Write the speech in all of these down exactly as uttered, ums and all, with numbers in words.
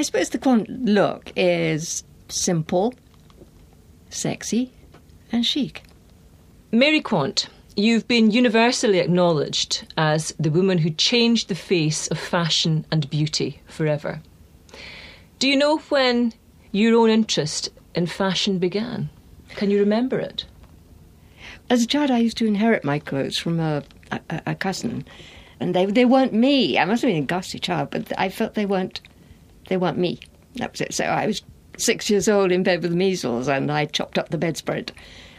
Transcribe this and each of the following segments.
I suppose the Quant look is simple, sexy and chic. Mary Quant, you've been universally acknowledged as the woman who changed the face of fashion and beauty forever. Do you know when your own interest in fashion began? Can you remember it? As a child, I used to inherit my clothes from a, a, a cousin, and they they weren't me. I must have been a ghastly child, but I felt they weren't they weren't me. That was it. So I was six years old in bed with the measles, and I chopped up the bedspread.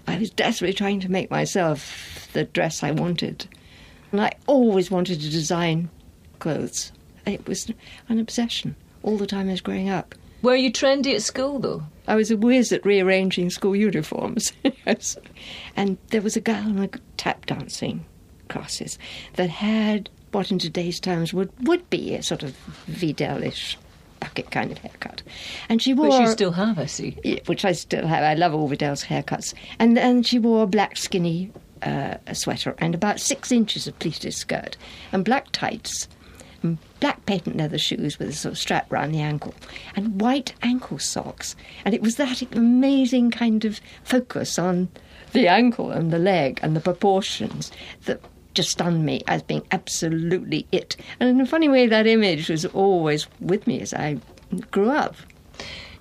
I was desperately trying to make myself the dress I wanted, and I always wanted to design clothes. It was an obsession all the time I was growing up. Were you trendy at school, though? I was a whiz at rearranging school uniforms. Yes. And there was a girl in a tap dancing classes that had what in today's terms would, would be a sort of Vidal-ish bucket kind of haircut. And she wore... Which you still have, I see. Yeah, which I still have. I love all Vidal's haircuts. And, and she wore a black skinny uh, a sweater and about six inches of pleated skirt and black tights, black patent leather shoes with a sort of strap round the ankle, and white ankle socks. And it was that amazing kind of focus on the ankle and the leg and the proportions that just stunned me as being absolutely it. And in a funny way, that image was always with me as I grew up.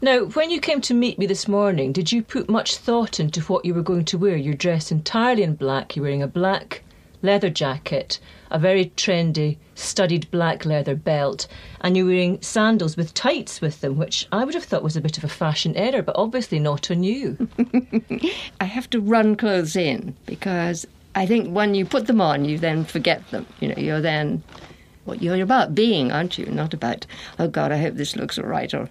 Now, when you came to meet me this morning, did you put much thought into what you were going to wear? You're dressed entirely in black, you're wearing a black leather jacket, a very trendy, studded black leather belt, and you're wearing sandals with tights with them, which I would have thought was a bit of a fashion error, but obviously not on you. I have to run clothes in, because I think when you put them on, you then forget them. You know, you're then... Well, you're about being, aren't you? Not about, oh, God, I hope this looks all right, or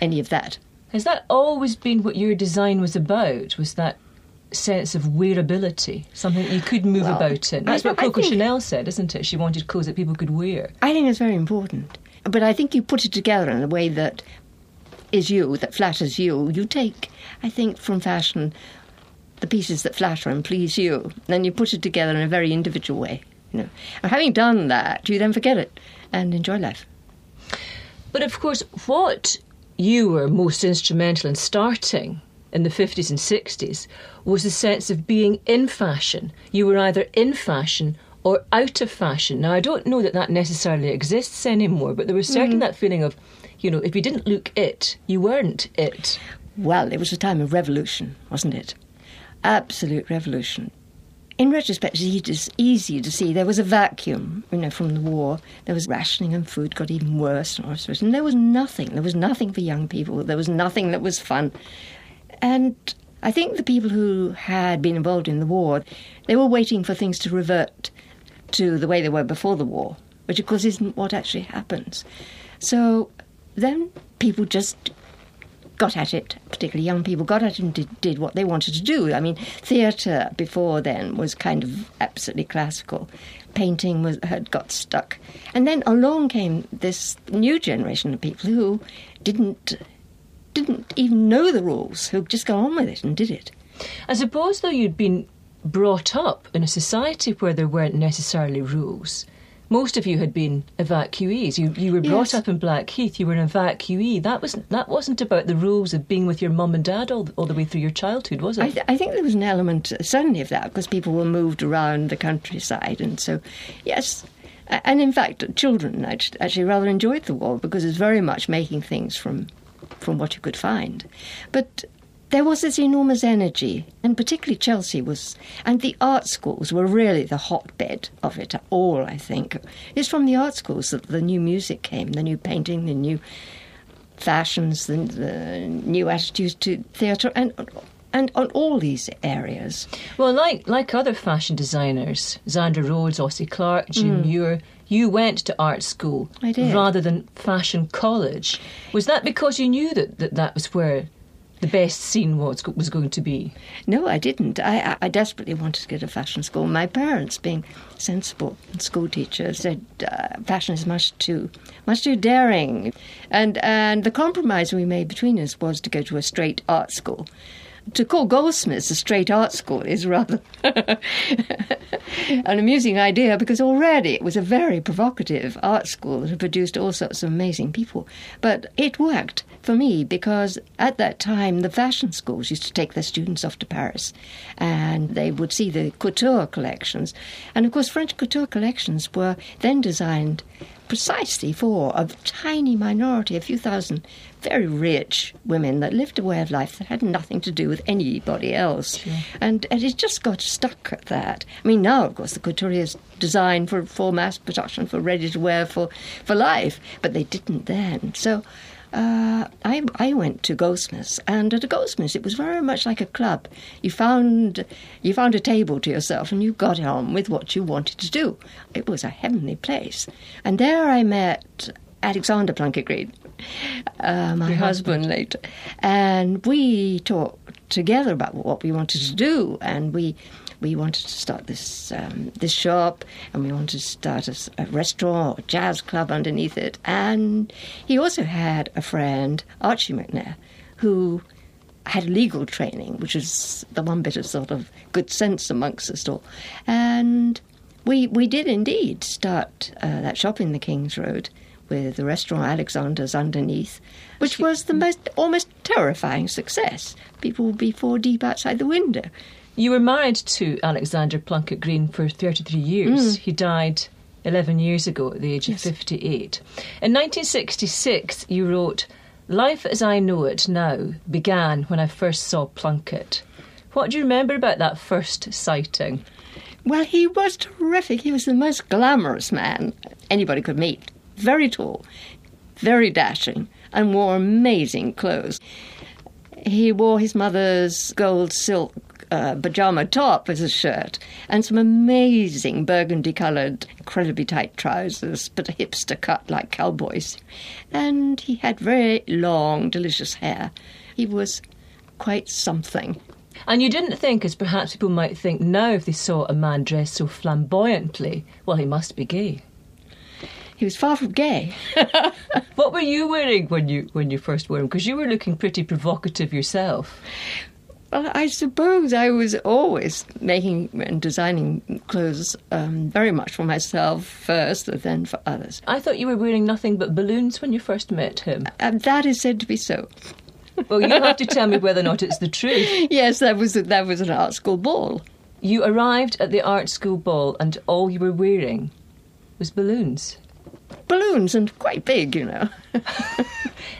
any of that. Has that always been what your design was about, was that sense of wearability, something you could move well, about in. That's I, what Coco think, Chanel said, isn't it? She wanted clothes that people could wear. I think it's very important. But I think you put it together in a way that is you, that flatters you. You take, I think, from fashion the pieces that flatter and please you, and you put it together in a very individual way. You know, and having done that, you then forget it and enjoy life. But of course, what you were most instrumental in starting in the fifties and sixties was the sense of being in fashion. You were either in fashion or out of fashion. Now, I don't know that that necessarily exists anymore, but there was certainly mm. that feeling of, you know, if you didn't look it, you weren't it. Well, it was a time of revolution, wasn't it? Absolute revolution. In retrospect, it's easy to see there was a vacuum, you know, from the war. There was rationing and food got even worse and worse. And there was nothing. There was nothing for young people. There was nothing that was fun. And I think the people who had been involved in the war, they were waiting for things to revert to the way they were before the war, which, of course, isn't what actually happens. So then people just got at it, particularly young people, got at it and did, did what they wanted to do. I mean, theatre before then was kind of absolutely classical. Painting was, had got stuck. And then along came this new generation of people who didn't... didn't even know the rules, who just got on with it and did it. I suppose, though, you'd been brought up in a society where there weren't necessarily rules. Most of you had been evacuees. You you were brought yes. up in Blackheath. You were an evacuee. That wasn't that wasn't about the rules of being with your mum and dad all, all the way through your childhood, was it? I, th- I think there was an element, certainly, of that, because people were moved around the countryside. And so, yes, and in fact, children actually rather enjoyed the war, because it's very much making things from... from what you could find. But there was this enormous energy, and particularly Chelsea was, and the art schools were really the hotbed of it all, I think. It's from the art schools that the new music came, the new painting, the new fashions, the, the new attitudes to theatre, and and on all these areas. Well, like like other fashion designers, Xandra Rhodes, Ossie Clark, Jim mm. Muir, you went to art school rather than fashion college. Was that because you knew that that, that was where the best scene was, was going to be? No, I didn't. I, I desperately wanted to go to fashion school. My parents, being sensible school teachers, said uh, fashion is much too much too daring. And, and the compromise we made between us was to go to a straight art school. To call Goldsmiths a straight art school is rather an amusing idea, because already it was a very provocative art school that had produced all sorts of amazing people. But it worked for me, because at that time the fashion schools used to take their students off to Paris and they would see the couture collections. And, of course, French couture collections were then designed precisely for a tiny minority, a few thousand very rich women that lived a way of life that had nothing to do with anybody else. Sure. And, and it just got stuck at that. I mean, now, of course, the couture is designed for, for mass production, for ready-to-wear, for, for life, but they didn't then. So uh, I, I went to Goldsmiths, and at a Goldsmiths it was very much like a club. You found, you found a table to yourself and you got on with what you wanted to do. It was a heavenly place. And there I met Alexander Plunkett Green, uh, my husband, husband later, and we talked together about what we wanted to do, and we we wanted to start this um, this shop, and we wanted to start a, a restaurant or a jazz club underneath it. And he also had a friend, Archie McNair, who had legal training, which was the one bit of sort of good sense amongst us all, and we we did indeed start uh, that shop in the King's Road, with the restaurant Alexander's underneath, which was the most almost terrifying success. People would be four deep outside the window. You were married to Alexander Plunkett Green for thirty-three years. Mm. He died eleven years ago at the age yes. of fifty-eight. In nineteen sixty-six, you wrote, "Life as I know it now began when I first saw Plunkett." What do you remember about that first sighting? Well, he was terrific. He was the most glamorous man anybody could meet. Very tall, very dashing, and wore amazing clothes. He wore his mother's gold silk uh, pyjama top as a shirt, and some amazing burgundy-coloured, incredibly tight trousers, but a hipster cut like cowboys. And he had very long, delicious hair. He was quite something. And you didn't think, as perhaps people might think now, if they saw a man dressed so flamboyantly, well, he must be gay. He was far from gay. What were you wearing when you when you first wore him? Because you were looking pretty provocative yourself. Well, I suppose I was always making and designing clothes um, very much for myself first and then for others. I thought you were wearing nothing but balloons when you first met him. And that is said to be so. Well, you have to tell me whether or not it's the truth. Yes, that was, that was an art school ball. You arrived at the art school ball and all you were wearing was balloons. Balloons, and quite big, you know.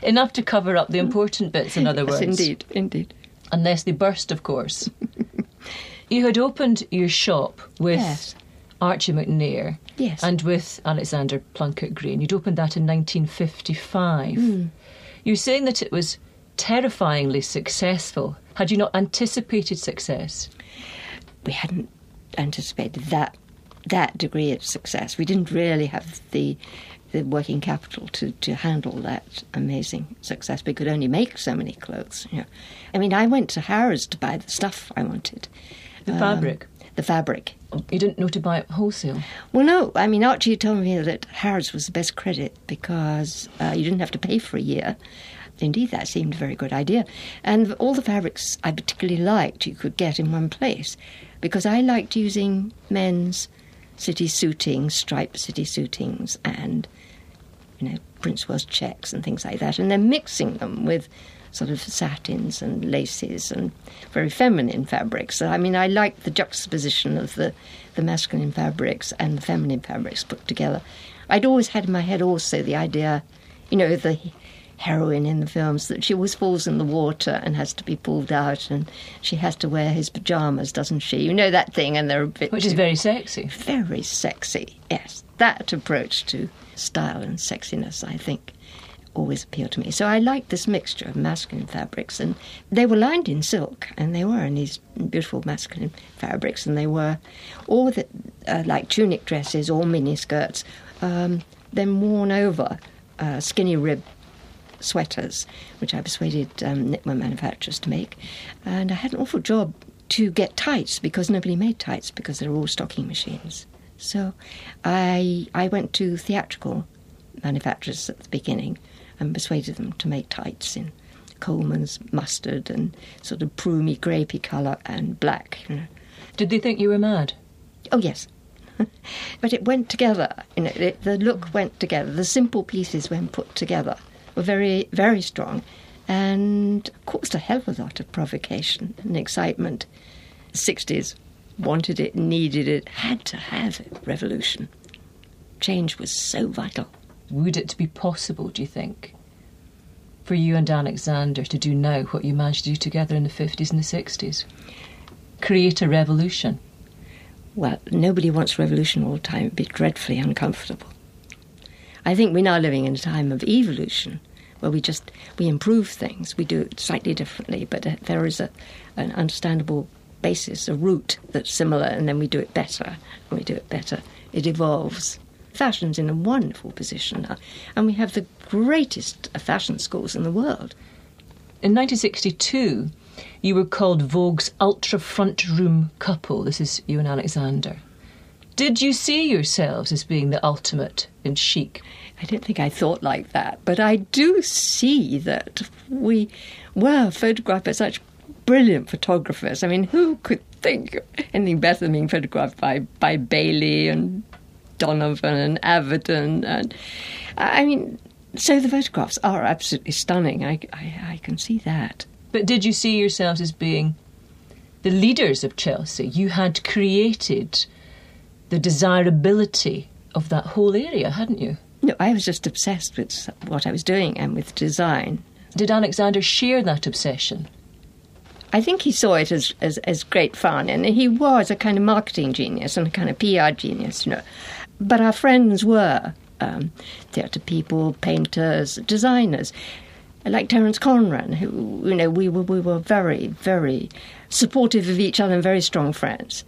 Enough to cover up the important bits, in other yes, words. Indeed, indeed. Unless they burst, of course. You had opened your shop with yes. Archie McNair yes. and with Alexander Plunkett Green. You'd opened that in nineteen fifty-five. Mm. You're saying that it was terrifyingly successful. Had you not anticipated success? We hadn't anticipated that. that degree of success. We didn't really have the the working capital to, to handle that amazing success. We could only make so many clothes. You know. I mean, I went to Harrods to buy the stuff I wanted. The um, fabric? The fabric. You didn't know to buy it wholesale? Well, no. I mean, Archie told me that Harrods was the best credit because uh, you didn't have to pay for a year. Indeed, that seemed a very good idea. And all the fabrics I particularly liked you could get in one place, because I liked using men's city suitings, striped city suitings, and, you know, Prince Welsh checks and things like that. And they're mixing them with sort of satins and laces and very feminine fabrics. I mean, I like the juxtaposition of the, the masculine fabrics and the feminine fabrics put together. I'd always had in my head also the idea, you know, the heroine in the films, that she always falls in the water and has to be pulled out, and she has to wear his pyjamas, doesn't she? You know that thing, and they're a bit... Which is very sexy. Very sexy, yes. That approach to style and sexiness, I think, always appealed to me. So I liked this mixture of masculine fabrics, and they were lined in silk, and they were in these beautiful masculine fabrics, and they were all the, uh, like tunic dresses or miniskirts, um, then worn over uh, skinny rib sweaters, which I persuaded um, knitwear manufacturers to make. And I had an awful job to get tights, because nobody made tights, because they're all stocking machines. So I I went to theatrical manufacturers at the beginning and persuaded them to make tights in Coleman's mustard and sort of broomy, grapey colour and black. You know. Did they think you were mad? Oh, yes. But it went together. You know, it, the look went together. The simple pieces, when put together, were very, very strong and caused a hell of a lot of provocation and excitement. The sixties wanted it, needed it, had to have it. Revolution. Change was so vital. Would it be possible, do you think, for you and Alexander to do now what you managed to do together in the fifties and the sixties? Create a revolution? Well, nobody wants revolution all the time. It'd be dreadfully uncomfortable. I think we're now living in a time of evolution, where we just, we improve things, we do it slightly differently, but there is a, an understandable basis, a root that's similar, and then we do it better, and we do it better. It evolves. Fashion's in a wonderful position now, and we have the greatest fashion schools in the world. In nineteen sixty-two, you were called Vogue's ultra front room couple. This is you and Alexander. Did you see yourselves as being the ultimate in chic? I don't think I thought like that, but I do see that we were photographed by such brilliant photographers. I mean, who could think anything better than being photographed by, by Bailey and Donovan and Averton, and I mean, so the photographs are absolutely stunning. I, I, I can see that. But did you see yourselves as being the leaders of Chelsea? You had created the desirability of that whole area, hadn't you? No, I was just obsessed with what I was doing and with design. Did Alexander share that obsession? I think he saw it as, as, as great fun, and he was a kind of marketing genius and a kind of P R genius, you know. But our friends were um, theatre people, painters, designers, like Terence Conran, who, you know, we were, we were very, very supportive of each other and very strong friends.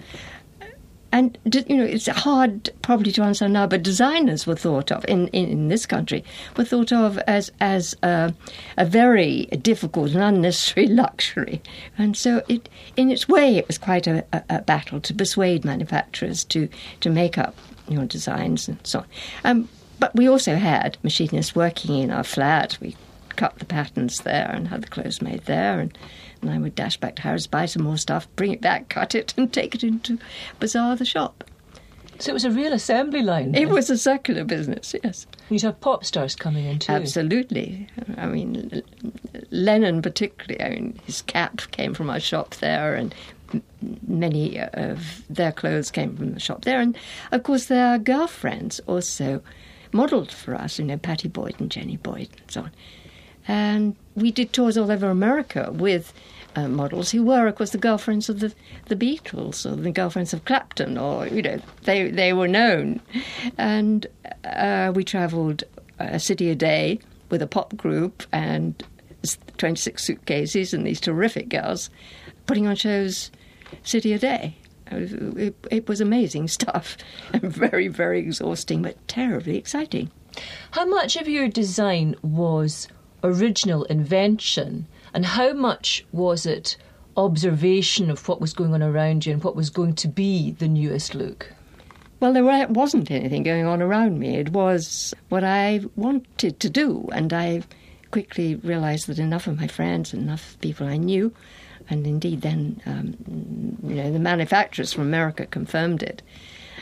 And, you know, it's hard probably to answer now, but designers were thought of, in, in, in this country, were thought of as, as a, a very difficult and unnecessary luxury. And so it, in its way, it was quite a, a, a battle to persuade manufacturers to, to make up your designs and so on. Um, but we also had machinists working in our flat. We cut the patterns there and had the clothes made there, and, and I would dash back to Harrods, buy some more stuff, bring it back, cut it, and take it into Bazaar, the shop. So it was a real assembly line then. It was a circular business, yes. You'd have pop stars coming in too. Absolutely. I mean, Lennon particularly, I mean, his cap came from our shop there, and many of their clothes came from the shop there. And, of course, their girlfriends also modelled for us, you know, Patty Boyd and Jenny Boyd and so on. And we did tours all over America with uh, models who were, of course, the girlfriends of the, the Beatles or the girlfriends of Clapton, or, you know, they they were known. And uh, we travelled a city a day with a pop group and twenty-six suitcases and these terrific girls putting on shows city a day. It, it was amazing stuff and very, very exhausting, but terribly exciting. How much of your design was original invention, and how much was it observation of what was going on around you and what was going to be the newest look? Well, there wasn't anything going on around me. It was what I wanted to do, and I quickly realised that enough of my friends, enough people I knew, and indeed then um, you know, the manufacturers from America confirmed it.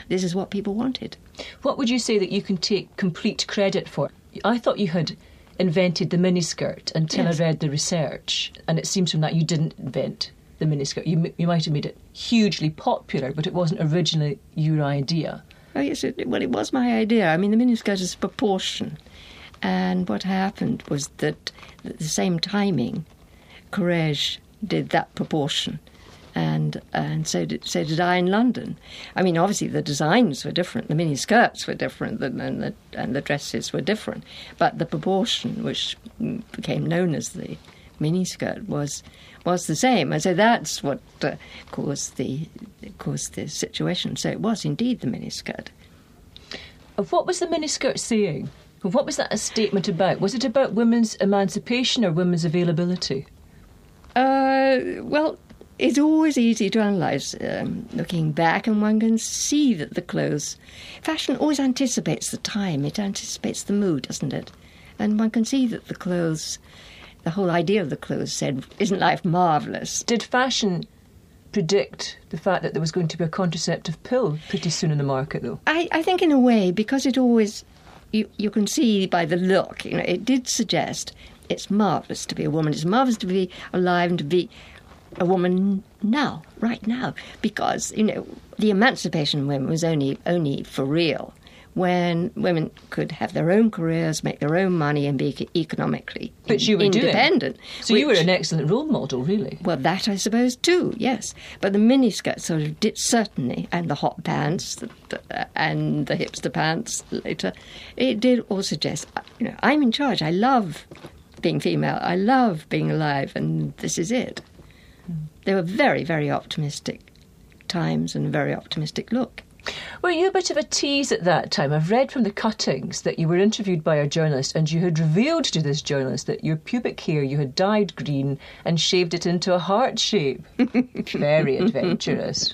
This is what people wanted. What would you say that you can take complete credit for? I thought you had invented the miniskirt until, yes, I read the research, and it seems from that you didn't invent the miniskirt. You you might have made it hugely popular, but it wasn't originally your idea. Oh yes, it, well it was my idea. I mean, the miniskirt is proportion, and what happened was that at the same timing, Courrèges did that proportion, and and so did so did I in London. I mean, obviously the designs were different, the miniskirts were different, and the and the dresses were different, but the proportion, which became known as the miniskirt, was was the same, and so that's what uh, caused the caused the situation. So it was indeed the miniskirt. What was the miniskirt saying? What was that a statement about? Was it about women's emancipation or women's availability? Uh, well. It's always easy to analyse um, looking back, and one can see that the clothes... Fashion always anticipates the time, it anticipates the mood, doesn't it? And one can see that the clothes the whole idea of the clothes said, isn't life marvellous? Did fashion predict the fact that there was going to be a contraceptive pill pretty soon in the market, though? I, I think in a way, because it always, you, you can see by the look, you know, it did suggest it's marvellous to be a woman. It's marvellous to be alive and to be a woman now, right now, because, you know, the emancipation of women was only only for real when women could have their own careers, make their own money and be economically but in, you were independent. Doing. So which, you were an excellent role model, really. Well, that I suppose too, yes. But the miniskirt sort of did certainly, and the hot pants the, the, and the hipster pants later, it did all suggest, you know, I'm in charge. I love being female. I love being alive, and this is it. Mm. They were very, very optimistic times and a very optimistic look. Were you a bit of a tease at that time? I've read from the cuttings that you were interviewed by a journalist and you had revealed to this journalist that your pubic hair you had dyed green and shaved it into a heart shape. Very adventurous.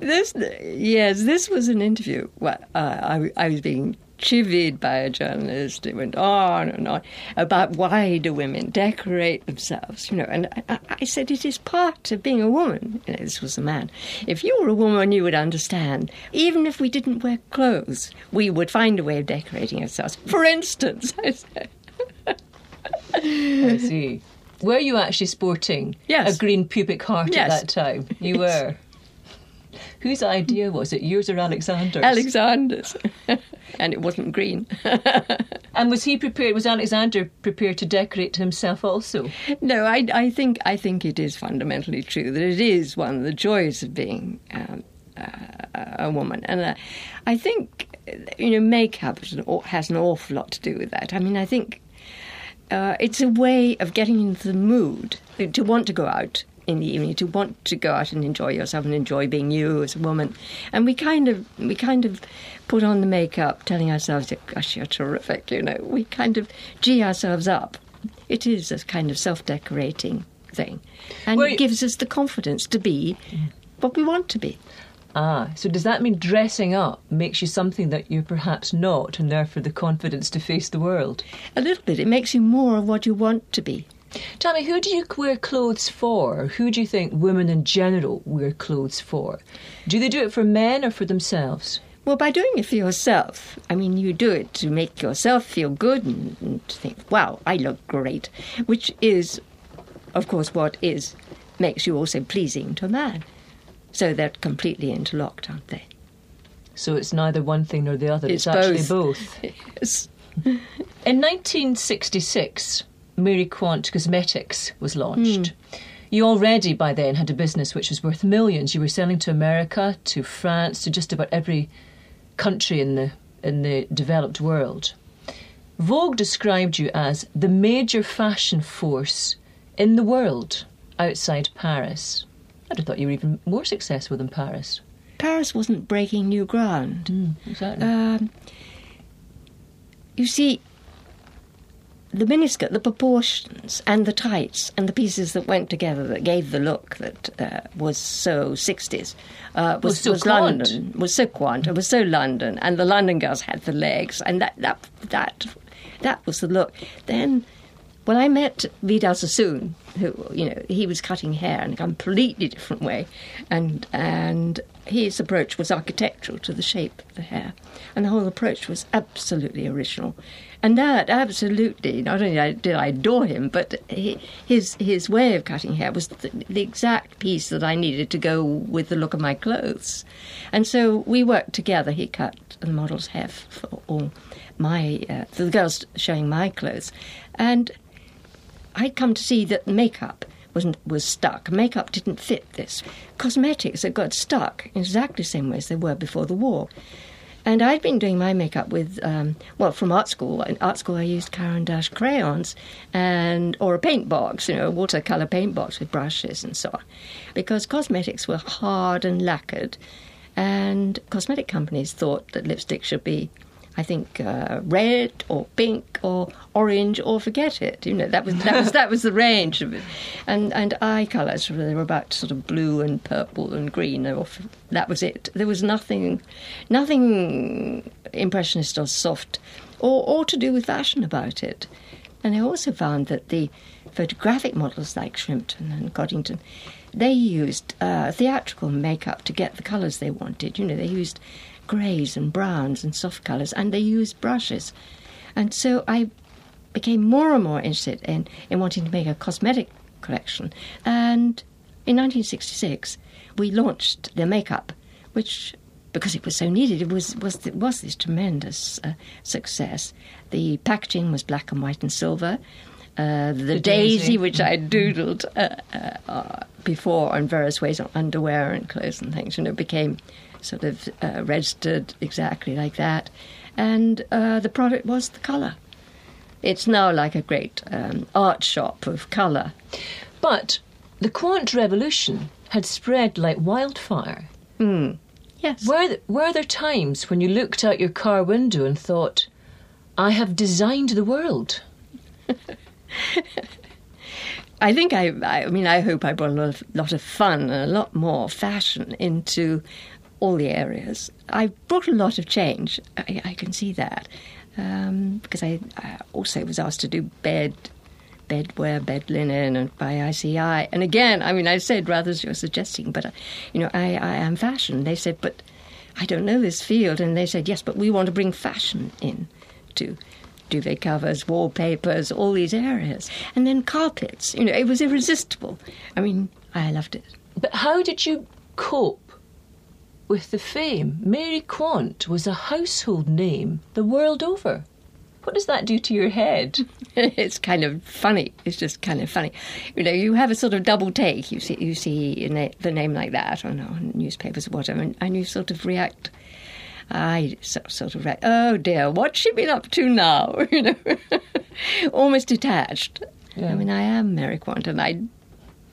This, yes, this was an interview. Well, uh, I, I was being chivied by a journalist. It went on and on about why do women decorate themselves, you know, and I, I said it is part of being a woman. You know, this was a man. If you were a woman, you would understand. Even if we didn't wear clothes, we would find a way of decorating ourselves. For instance, I said. I see. Were you actually sporting yes. a green pubic heart yes. at that time? You yes. were. Whose idea was it? Yours or Alexander's? Alexander's. And it wasn't green. And was he prepared, was Alexander prepared to decorate himself also? No, I, I think I think it is fundamentally true that it is one of the joys of being um, uh, a woman. And uh, I think, you know, makeup has an awful lot to do with that. I mean, I think uh, it's a way of getting into the mood to want to go out in the evening, to want to go out and enjoy yourself and enjoy being you as a woman. And we kind of we kind of put on the makeup, telling ourselves, gosh, you're terrific, you know. We kind of gee ourselves up. It is a kind of self-decorating thing. And well, it gives us the confidence to be yeah. what we want to be. Ah, so does that mean dressing up makes you something that you're perhaps not, and therefore the confidence to face the world? A little bit. It makes you more of what you want to be. Tell me, who do you wear clothes for? Who do you think women in general wear clothes for? Do they do it for men or for themselves? Well, by doing it for yourself, I mean, you do it to make yourself feel good and, and to think, wow, I look great, which is, of course, what is makes you also pleasing to a man. So they're completely interlocked, aren't they? So it's neither one thing nor the other, it's, it's actually both. Yes. In nineteen sixty-six... Mary Quant Cosmetics was launched. Mm. You already by then had a business which was worth millions. You were selling to America, to France, to just about every country in the in the developed world. Vogue described you as the major fashion force in the world outside Paris. I'd have thought you were even more successful than Paris. Paris wasn't breaking new ground. Mm, exactly. Um, you see, the miniskirt, the proportions and the tights and the pieces that went together that gave the look that uh, was so sixties, uh, was, was, so was London, was so Quant, it was so London, and the London girls had the legs, and that that that, that was the look. Then, well, I met Vidal Sassoon, who, you know, he was cutting hair in a completely different way, and and his approach was architectural to the shape of the hair, and the whole approach was absolutely original. And that absolutely, not only did I adore him, but he, his his way of cutting hair was the, the exact piece that I needed to go with the look of my clothes. And so we worked together. He cut the model's hair for all my, uh, for the girls showing my clothes. And I'd come to see that makeup wasn't was stuck. Makeup didn't fit this. Cosmetics had got stuck in exactly the same way as they were before the war. And I'd been doing my makeup with, um, well, from art school. In art school, I used Caran d'Ache crayons and, or a paint box, you know, a watercolour paint box with brushes and so on. Because cosmetics were hard and lacquered. And cosmetic companies thought that lipstick should be, I think, uh, red or pink or orange or forget it. You know, that was that was, that was the range of it. And, and eye colours, they were about sort of blue and purple and green. Or that was it. There was nothing nothing impressionist or soft or, or to do with fashion about it. And I also found that the photographic models like Shrimpton and Coddington, they used uh, theatrical makeup to get the colours they wanted. You know, they used greys and browns and soft colours, and they used brushes. And so I became more and more interested in, in wanting to make a cosmetic collection. And in nineteen sixty-six, we launched the makeup, which, because it was so needed, it was was it was this tremendous uh, success. The packaging was black and white and silver. Uh, the, the daisy, daisy, which I doodled uh, uh, before on various ways on underwear and clothes and things, you know, became sort of uh, registered exactly like that. And uh, the product was the colour. It's now like a great um, art shop of colour. But the Quant revolution had spread like wildfire. Mm. Yes. Were, th- were there times when you looked out your car window and thought, I have designed the world? I think I, I mean, I hope I brought a lot of, lot of fun and a lot more fashion into all the areas. I brought a lot of change, I, I can see that, um, because I, I also was asked to do bed bedwear, bed linen, and by I C I. And again, I mean, I said, rather as you're suggesting, but, I, you know, I, I am fashion. They said, but I don't know this field. And they said, yes, but we want to bring fashion in to duvet covers, wallpapers, all these areas. And then carpets, you know, it was irresistible. I mean, I loved it. But how did you cope with the fame? Mary Quant was a household name the world over. What does that do to your head? It's kind of funny. It's just kind of funny. You know, you have a sort of double take. You see you see the name like that on, on newspapers or whatever, and, and you sort of react. I sort of react, oh dear, what's she been up to now? You know, almost detached. Yeah. I mean, I am Mary Quant, and I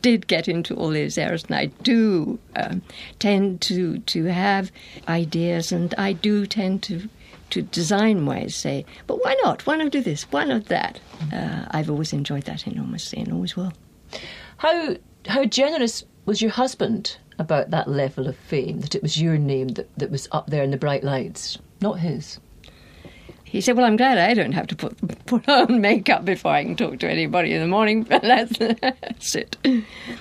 did get into all these areas, and I do um, tend to, to have ideas, and I do tend to... to design-wise say, but why not? Why not do this? Why not that? Uh, I've always enjoyed that enormously and always will. How how generous was your husband about that level of fame, that it was your name that, that was up there in the bright lights, not his? He said, well, I'm glad I don't have to put, put on makeup before I can talk to anybody in the morning. that's, that's it.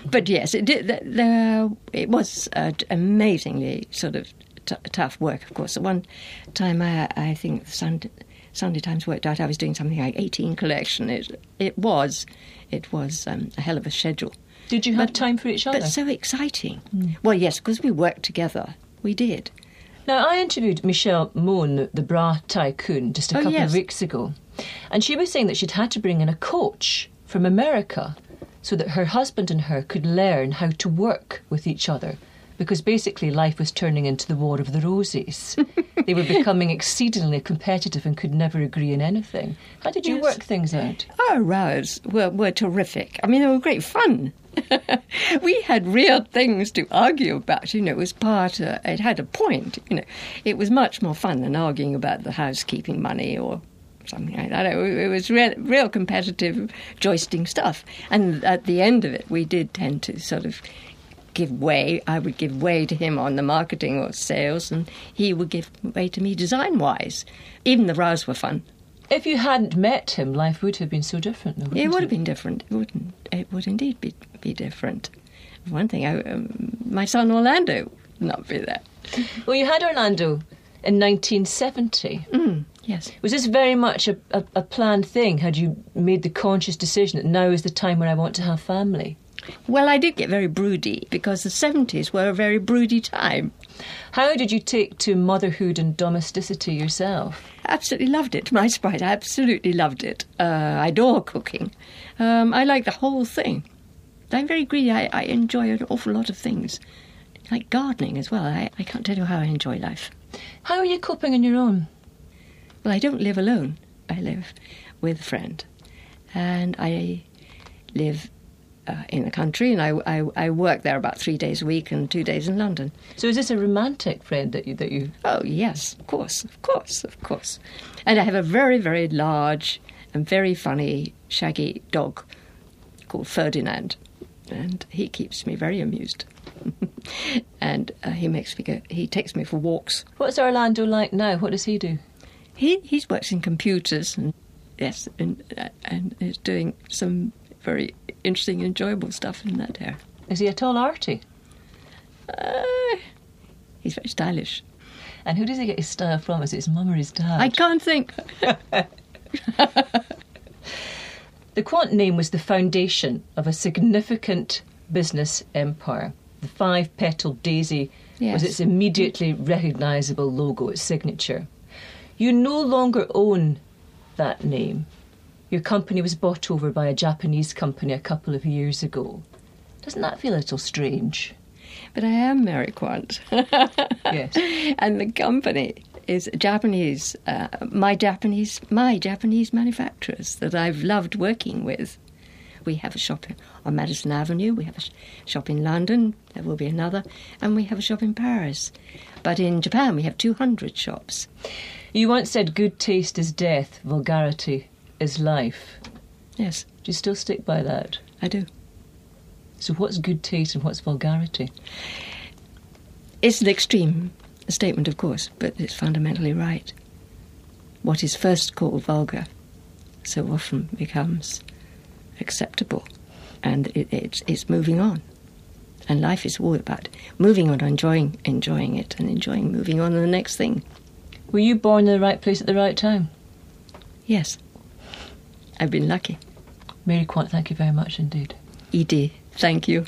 But yes, it, did, the, the, it was uh, amazingly sort of T- tough work, of course. At one time, I, I think the Sunday, Sunday Times worked out I was doing something like eighteen collection. It it was, it was um, a hell of a schedule. Did you have but, time for each other? But so exciting. Mm. Well, yes, because we worked together. We did. Now, I interviewed Michelle Moon, the bra tycoon, just a oh, couple yes. of weeks ago, and she was saying that she'd had to bring in a coach from America so that her husband and her could learn how to work with each other, because basically life was turning into the War of the Roses. They were becoming exceedingly competitive and could never agree on anything. How did you yes. work things out? Our rows were, were terrific. I mean, they were great fun. We had real things to argue about. You know, it was part, uh, it had a point, you know. It was much more fun than arguing about the housekeeping money or something like that. It was real, real competitive, joisting stuff. And at the end of it, we did tend to sort of give way. I would give way to him on the marketing or sales, and he would give way to me design-wise. Even the rows were fun. If you hadn't met him, life would have been so different, though, wouldn't it? It would have been different. It wouldn't. It would indeed be be different. One thing, I, um, my son Orlando would not be there. Well, you had Orlando in nineteen seventy. Mm, yes. Was this very much a, a, a planned thing? Had you made the conscious decision that now is the time when I want to have family? Well, I did get very broody, because the seventies were a very broody time. How did you take to motherhood and domesticity yourself? Absolutely loved it, to my surprise. I absolutely loved it. Uh, I adore cooking. Um, I like the whole thing. I'm very greedy. I, I enjoy an awful lot of things, like gardening as well. I, I can't tell you how I enjoy life. How are you coping on your own? Well, I don't live alone. I live with a friend. And I live... Uh, in the country, and I, I, I work there about three days a week and two days in London. So is this a romantic friend that you... that you? Oh, yes, of course, of course, of course. And I have a very, very large and very funny shaggy dog called Ferdinand, and he keeps me very amused. And uh, he makes me go... He takes me for walks. What's Orlando like now? What does he do? He he works in computers and yes, and, and is doing some very interesting, enjoyable stuff in that hair. Is he a tall Artie? Uh, he's very stylish. And who does he get his style from? Is it his mum or his dad? I can't think. The Quant name was the foundation of a significant business empire. The five-petaled daisy yes. was its immediately recognisable logo, its signature. You no longer own that name. Your company was bought over by a Japanese company a couple of years ago. Doesn't that feel a little strange? But I am Mary Quant. Yes. And the company is Japanese, uh, my Japanese, my Japanese manufacturers that I've loved working with. We have a shop on Madison Avenue, we have a sh- shop in London, there will be another, and we have a shop in Paris. But in Japan we have two hundred shops. You once said good taste is death, vulgarity is life. Yes. Do you still stick by that? I do. So what's good taste and what's vulgarity? It's an extreme statement, of course, but it's fundamentally right. What is first called vulgar so often becomes acceptable, and it, it's, it's moving on. And life is all about moving on, enjoying, enjoying it, and enjoying moving on to the next thing. Were you born in the right place at the right time? Yes. I've been lucky. Mary Quant, thank you very much indeed. Edie. Thank you.